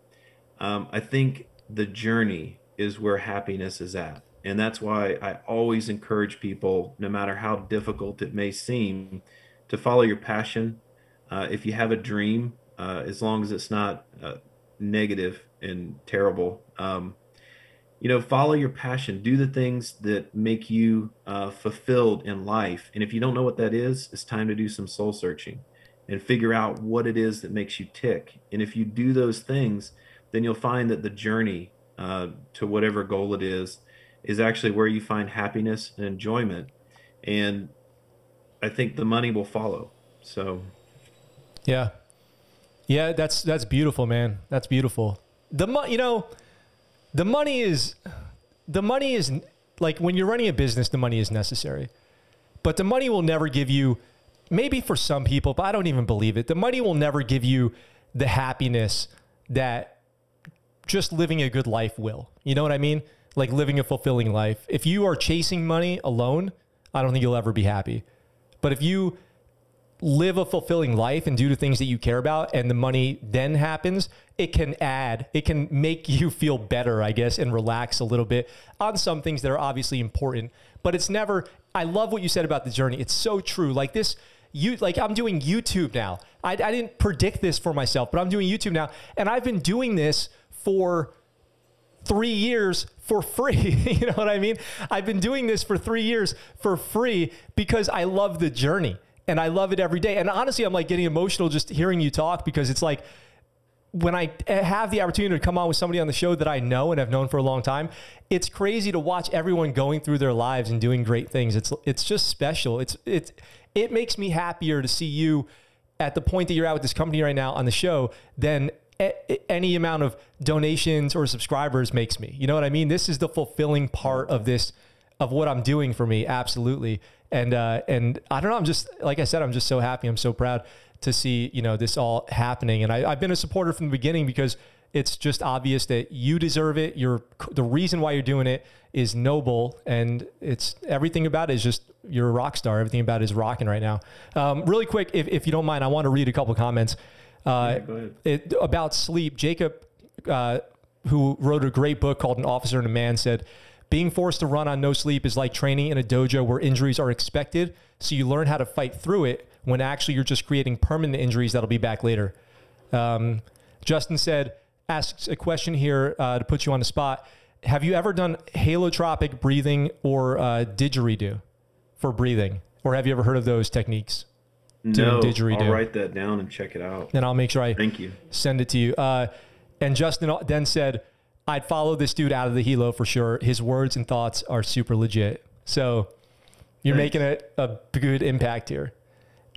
I think the journey is where happiness is at. And that's why I always encourage people, no matter how difficult it may seem, to follow your passion. If you have a dream, as long as it's not negative and terrible, you know, follow your passion. Do the things that make you fulfilled in life. And if you don't know what that is, it's time to do some soul searching and figure out what it is that makes you tick. And if you do those things, then you'll find that the journey to whatever goal it is actually where you find happiness and enjoyment. And I think the money will follow. So, yeah. Yeah. That's beautiful, man. That's beautiful. You know, the money is like, when you're running a business, the money is necessary, but the money will never give you, maybe for some people, but I don't even believe it. The money will never give you the happiness that just living a good life will, you know what I mean? Like living a fulfilling life. If you are chasing money alone, I don't think you'll ever be happy. But if you live a fulfilling life and do the things that you care about, and the money then happens, it can add, it can make you feel better, I guess, and relax a little bit on some things that are obviously important, but it's never, I love what you said about the journey. It's so true. Like this, like I'm doing YouTube now. I didn't predict this for myself, but I'm doing YouTube now, and I've been doing this for 3 years for free. You know what I mean? I've been doing this for 3 years for free because I love the journey and I love it every day. And honestly, I'm like getting emotional just hearing you talk, because it's like when I have the opportunity to come on with somebody on the show that I know and have known for a long time, it's crazy to watch everyone going through their lives and doing great things. It's just special. It makes me happier to see you at the point that you're at with this company right now on the show than any amount of donations or subscribers makes me. You know what I mean? This is the fulfilling part of this, of what I'm doing for me. Absolutely. And I don't know, I'm just, like I said, I'm just so happy. I'm so proud to see, you know, this all happening. And I've been a supporter from the beginning, because it's just obvious that you deserve it. The reason why you're doing it is noble, and it's everything about it is just, you're a rock star. Everything about it is rocking right now. Really quick, if you don't mind, I want to read a couple of comments. About sleep. Jacob, who wrote a great book called An Officer and a Man, said, being forced to run on no sleep is like training in a dojo where injuries are expected, so you learn how to fight through it, when actually you're just creating permanent injuries that'll be back later. Justin asks a question here to put you on the spot. Have you ever done holotropic breathing or didgeridoo for breathing? Or have you ever heard of those techniques? No, didgeridoo. I'll write that down and check it out. And I'll make sure I send it to you. And Justin then said, I'd follow this dude out of the helo for sure. His words and thoughts are super legit. So you're making a good impact here.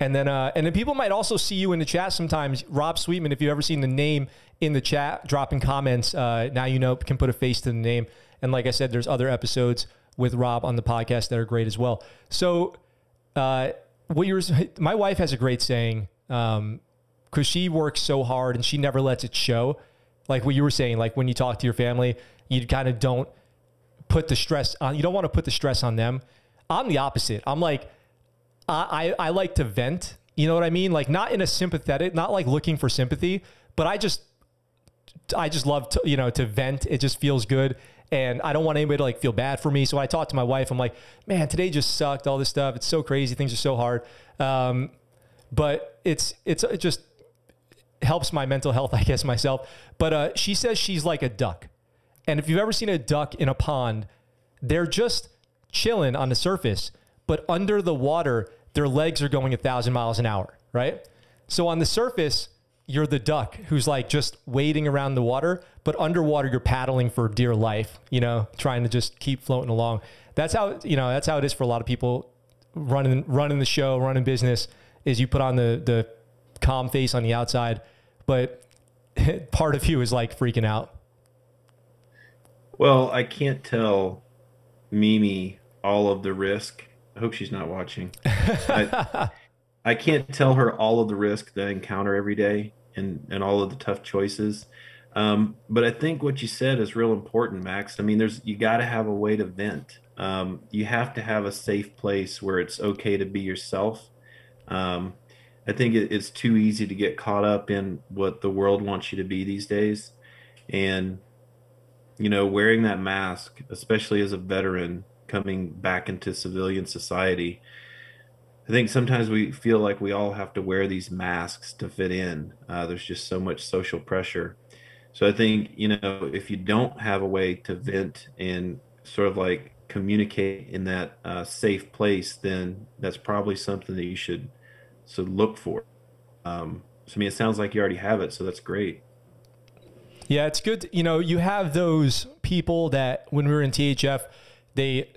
And then people might also see you in the chat sometimes. Rob Sweetman, if you've ever seen the name in the chat, dropping comments, now you know, can put a face to the name. And like I said, there's other episodes with Rob on the podcast that are great as well. So what you're, my wife has a great saying, because she works so hard and she never lets it show. Like what you were saying, like when you talk to your family, you kind of don't put the stress on, you don't want to put the stress on them. I'm the opposite. I'm like, I like to vent, you know what I mean? Like not in a sympathetic, not like looking for sympathy, but I just love to, you know, to vent. It just feels good. And I don't want anybody to like feel bad for me. So I talk to my wife, I'm like, man, today just sucked. All this stuff. It's so crazy. Things are so hard. But it just helps my mental health, I guess, myself. But she says she's like a duck. And if you've ever seen a duck in a pond, they're just chilling on the surface, but under the water, their legs are going 1,000 miles an hour, right? So on the surface, you're the duck who's like just wading around the water, but underwater, you're paddling for dear life, you know, trying to just keep floating along. That's how, you know, that's how it is for a lot of people running the show, running business, is you put on the calm face on the outside, but part of you is like freaking out. Well, I can't tell Mimi all of the risk. I hope she's not watching. I can't tell her all of the risk that I encounter every day and all of the tough choices. But I think what you said is real important, Max. I mean, you got to have a way to vent. You have to have a safe place where it's okay to be yourself. I think it's too easy to get caught up in what the world wants you to be these days. And, you know, wearing that mask, especially as a veteran coming back into civilian society, I think sometimes we feel like we all have to wear these masks to fit in. There's just so much social pressure. So I think, you know, if you don't have a way to vent and sort of like communicate in that safe place, then that's probably something that you should look for. So I mean, it sounds like you already have it, so that's great. Yeah, it's good. You know, you have those people that when we were in THF, they...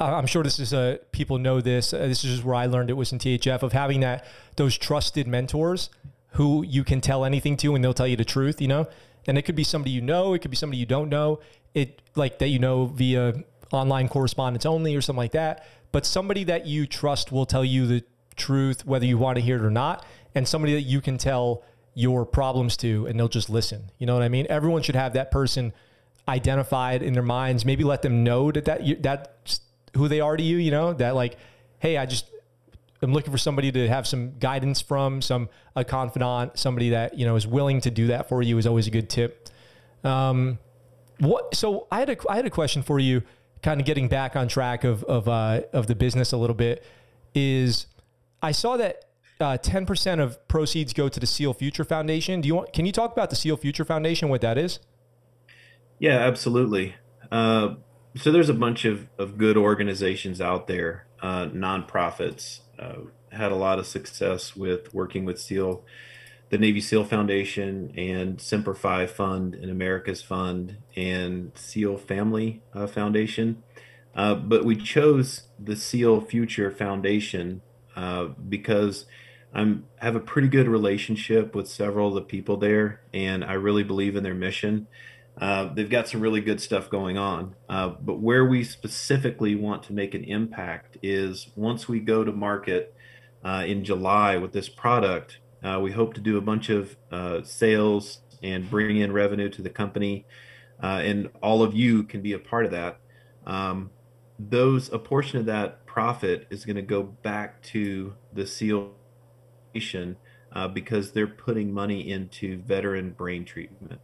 I'm sure this is people know this. This is where I learned it was in THF, of having those trusted mentors who you can tell anything to and they'll tell you the truth, you know? And it could be somebody you know, it could be somebody you don't know, like that you know via online correspondence only or something like that. But somebody that you trust will tell you the truth, whether you want to hear it or not, and somebody that you can tell your problems to and they'll just listen. You know what I mean? Everyone should have that person identified in their minds. Maybe let them know that who they are to you, you know, that like, hey, I'm looking for somebody to have some guidance from, a confidant, somebody that, you know, is willing to do that for you is always a good tip. So I had a question for you, kind of getting back on track of the business a little bit, is I saw that 10% of proceeds go to the SEAL Future Foundation. Can you talk about the SEAL Future Foundation, what that is? Yeah, absolutely. So there's a bunch of good organizations out there, nonprofits, had a lot of success with working with SEAL, the Navy SEAL Foundation and Semper Fi Fund and America's Fund and SEAL Family Foundation. But we chose the SEAL Future Foundation because I have a pretty good relationship with several of the people there and I really believe in their mission. They've got some really good stuff going on, but where we specifically want to make an impact is once we go to market in July with this product, we hope to do a bunch of sales and bring in revenue to the company, and all of you can be a part of that. A portion of that profit is going to go back to the SEAL Foundation because they're putting money into veteran brain treatment.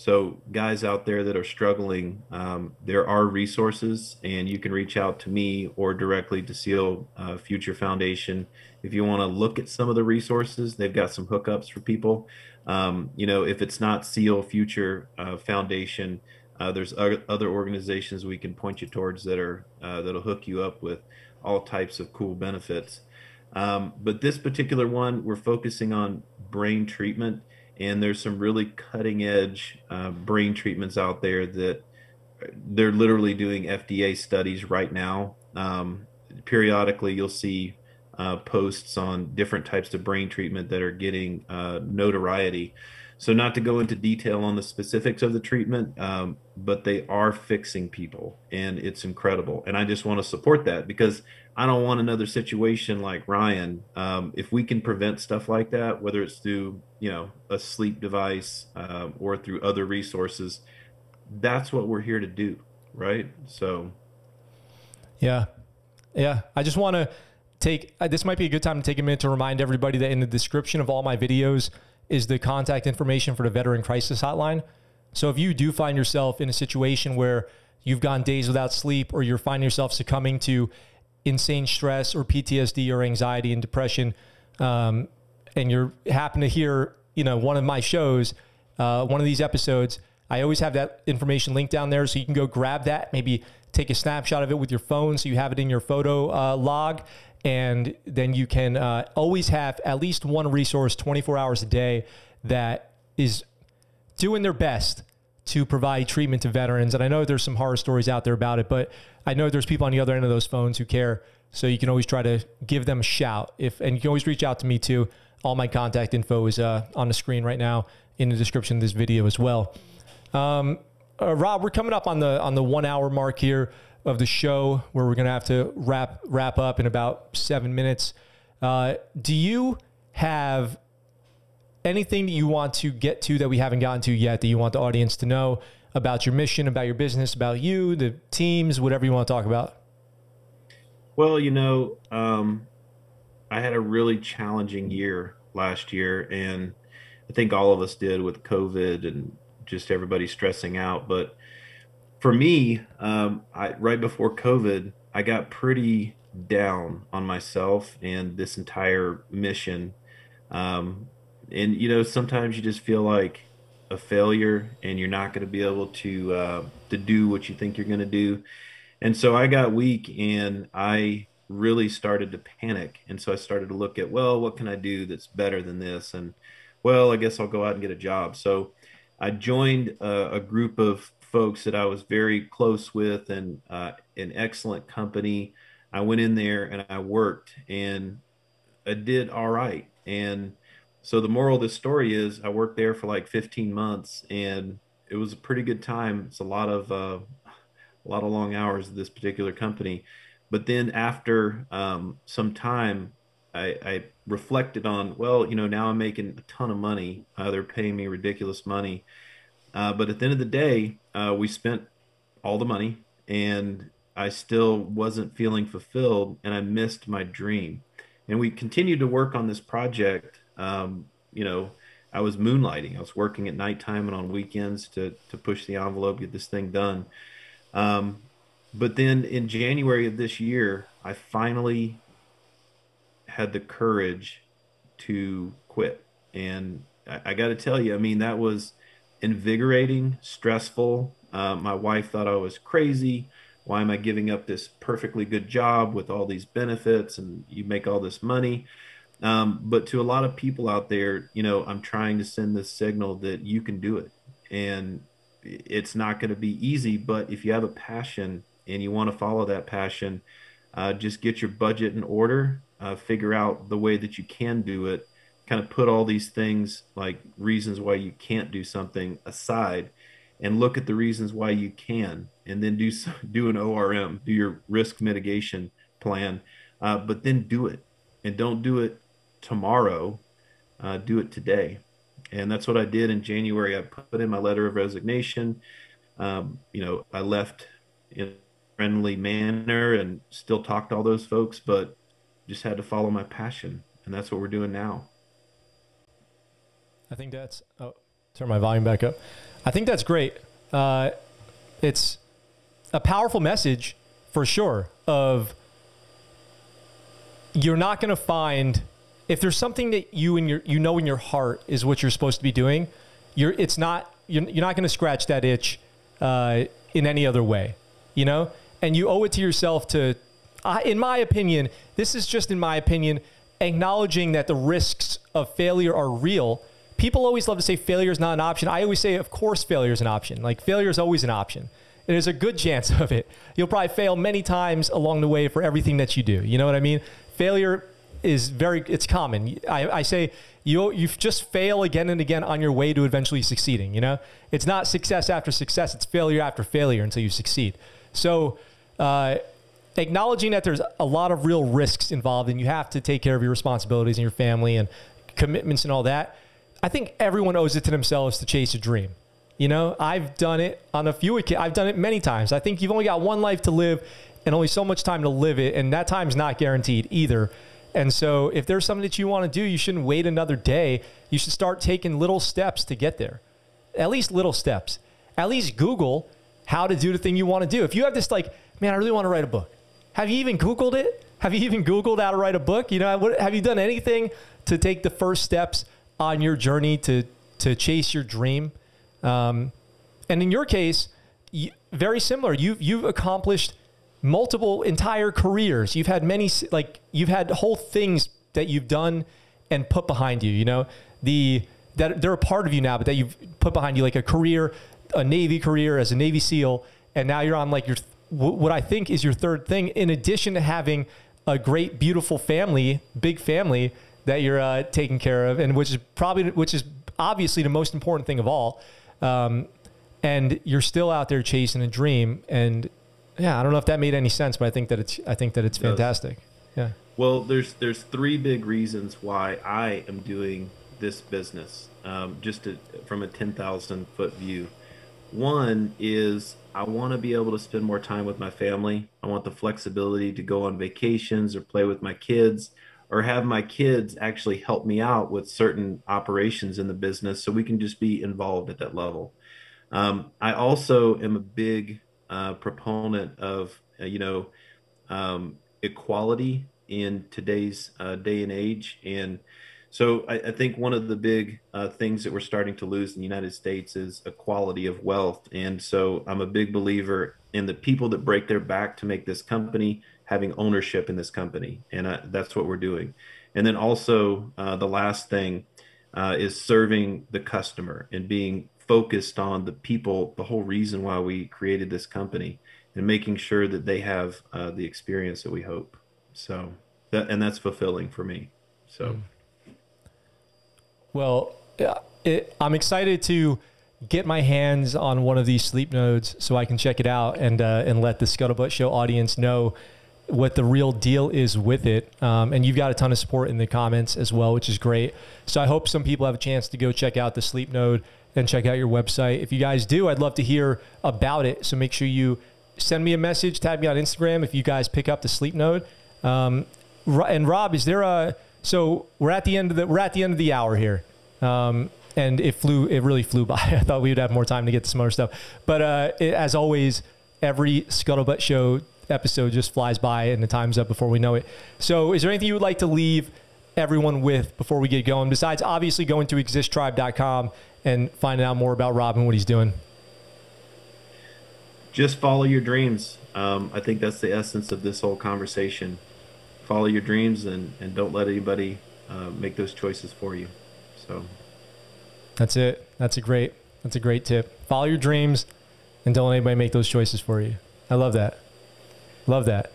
So guys out there that are struggling, there are resources and you can reach out to me or directly to SEAL Future Foundation. If you want to look at some of the resources, they've got some hookups for people. You know, if it's not SEAL Future Foundation, There's other organizations we can point you towards that are that'll hook you up with all types of cool benefits. But this particular one, we're focusing on brain treatment, and there's some really cutting-edge brain treatments out there that they're literally doing FDA studies right now. Periodically, you'll see posts on different types of brain treatment that are getting notoriety. So not to go into detail on the specifics of the treatment, but they are fixing people, and it's incredible. And I just want to support that because I don't want another situation like Ryan. If we can prevent stuff like that, whether it's through, you know, a sleep device or through other resources, that's what we're here to do, right? So, yeah. Yeah. I just want to take, this might be a good time to take a minute to remind everybody that in the description of all my videos is the contact information for the Veteran Crisis Hotline. So if you do find yourself in a situation where you've gone days without sleep, or you're finding yourself succumbing to insane stress or PTSD or anxiety and depression, and you happen to hear, you know, one of my shows, one of these episodes, I always have that information linked down there, so you can go grab that, maybe take a snapshot of it with your phone so you have it in your photo log, and then you can always have at least one resource 24 hours a day that is doing their best to provide treatment to veterans. And I know there's some horror stories out there about it, but I know there's people on the other end of those phones who care, so you can always try to give them a shout. And you can always reach out to me too. All my contact info is on the screen right now in the description of this video as well. Rob, we're coming up on the 1 hour mark here of the show, where we're going to have to wrap up in about 7 minutes. Do you have anything that you want to get to that we haven't gotten to yet, that you want the audience to know about your mission, about your business, about you, the teams, whatever you want to talk about? Well, you know, I had a really challenging year last year, and I think all of us did, with COVID and just everybody stressing out. But for me, right before COVID, I got pretty down on myself and this entire mission. And, you know, sometimes you just feel like a failure and you're not going to be able to do what you think you're going to do. And so I got weak and I really started to panic. And so I started to look at, well, what can I do that's better than this? And, well, I guess I'll go out and get a job. So I joined a group of folks that I was very close with, and an excellent company. I went in there and I worked, and I did all right. And so the moral of this story is I worked there for like 15 months, and it was a pretty good time. It's a lot of long hours at this particular company. But then after some time, I reflected on, well, you know, now I'm making a ton of money. They're paying me ridiculous money. But at the end of the day, we spent all the money, and I still wasn't feeling fulfilled, and I missed my dream. And we continued to work on this project. You know, I was moonlighting. I was working at nighttime and on weekends to push the envelope, get this thing done. But then in January of this year, I finally had the courage to quit. And I got to tell you, I mean, that was invigorating, stressful. My wife thought I was crazy. Why am I giving up this perfectly good job with all these benefits and you make all this money? But to a lot of people out there, you know, I'm trying to send this signal that you can do it. And it's not going to be easy, but if you have a passion and you want to follow that passion, just get your budget in order, figure out the way that you can do it, kind of put all these things like reasons why you can't do something aside and look at the reasons why you can, and then do an ORM, do your risk mitigation plan, but then do it. And don't do it tomorrow, do it today. And that's what I did in January. I put in my letter of resignation. You know, I left in a friendly manner and still talked to all those folks, but just had to follow my passion. And that's what we're doing now. I think that's, oh, turn my volume back up. I think that's great. It's a powerful message for sure of, you're not going to find, if there's something that you and your, you know, in your heart is what you're supposed to be doing, you're not going to scratch that itch in any other way, you know? And you owe it to yourself to, in my opinion, this is just in my opinion, acknowledging that the risks of failure are real. People always love to say failure is not an option. I always say, of course, failure is an option. Like, failure is always an option. And there's a good chance of it. You'll probably fail many times along the way for everything that you do. You know what I mean? Failure is very, it's common. I say you just fail again and again on your way to eventually succeeding. You know, it's not success after success. It's failure after failure until you succeed. So acknowledging that there's a lot of real risks involved and you have to take care of your responsibilities and your family and commitments and all that. I think everyone owes it to themselves to chase a dream. You know, I've done it on a few occasions. I've done it many times. I think you've only got one life to live and only so much time to live it. And that time's not guaranteed either. And so if there's something that you want to do, you shouldn't wait another day. You should start taking little steps to get there. At least little steps. At least Google how to do the thing you want to do. If you have this like, man, I really want to write a book. Have you even Googled it? Have you even Googled how to write a book? You know, have you done anything to take the first steps on your journey to chase your dream? And in your case, very similar. You've accomplished multiple entire careers. You've had many, like you've had whole things that you've done and put behind you, you know, that they're a part of you now, but that you've put behind you, like a career, a Navy career as a Navy SEAL. And now you're on like your, what I think is your third thing, in addition to having a great, beautiful family, big family that you're taking care of, and which is obviously the most important thing of all. And you're still out there chasing a dream. And yeah, I don't know if that made any sense, but I think that it's fantastic. Yeah. Well, there's three big reasons why I am doing this business, from a 10,000-foot view. One is I want to be able to spend more time with my family. I want the flexibility to go on vacations or play with my kids, or have my kids actually help me out with certain operations in the business so we can just be involved at that level. I also am a big proponent of, equality in today's day and age. And so I think one of the big things that we're starting to lose in the United States is equality of wealth. And so I'm a big believer in the people that break their back to make this company, having ownership in this company. And that's what we're doing. And then also the last thing is serving the customer and being focused on the people, the whole reason why we created this company, and making sure that they have the experience that we hope. So that's fulfilling for me. So, well, I'm excited to get my hands on one of these sleep nodes so I can check it out and let the Scuttlebutt Show audience know what the real deal is with it. And you've got a ton of support in the comments as well, which is great. So I hope some people have a chance to go check out the sleep node and check out your website. If you guys do, I'd love to hear about it. So make sure you send me a message, tag me on Instagram if you guys pick up the sleep node. And Rob, is there a, so we're at the end of the hour here. And it really flew by. I thought we would have more time to get to some other stuff. But as always, every Scuttlebutt Show episode just flies by and the time's up before we know it. So is there anything you would like to leave everyone with before we get going, besides obviously going to existtribe.com and finding out more about Rob and what he's doing? Just follow your dreams. I think that's the essence of this whole conversation. Follow your dreams and don't let anybody make those choices for you. So that's it. That's a great tip. Follow your dreams and don't let anybody make those choices for you. I love that. Love that.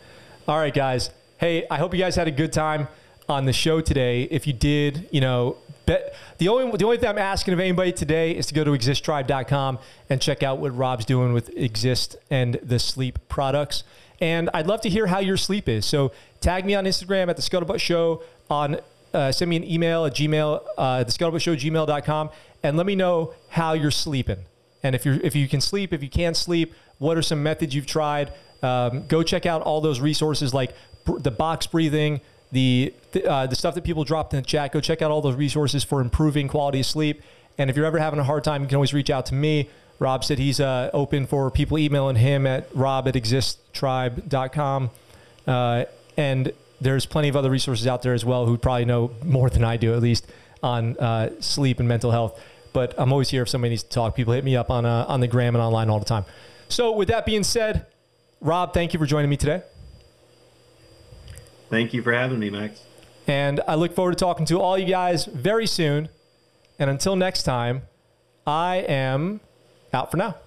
All right, guys. Hey, I hope you guys had a good time on the show today. If you did, you know, the only thing I'm asking of anybody today is to go to existtribe.com and check out what Rob's doing with Exist and the sleep products. And I'd love to hear how your sleep is. So tag me on Instagram at the Scuttlebutt Show, send me an email at Gmail, thescuttlebuttshow@gmail.com, and let me know how you're sleeping. And if you can sleep, if you can't sleep, what are some methods you've tried? Go check out all those resources, like the box breathing, the stuff that people dropped in the chat. Go check out all those resources for improving quality of sleep. And if you're ever having a hard time, you can always reach out to me. Rob said he's open for people emailing him at rob@existtribe.com. And there's plenty of other resources out there as well who probably know more than I do, at least on sleep and mental health. but I'm always here if somebody needs to talk. People hit me up on the gram and online all the time. So with that being said, Rob, thank you for joining me today. Thank you for having me, Max. And I look forward to talking to all you guys very soon. And until next time, I am out for now.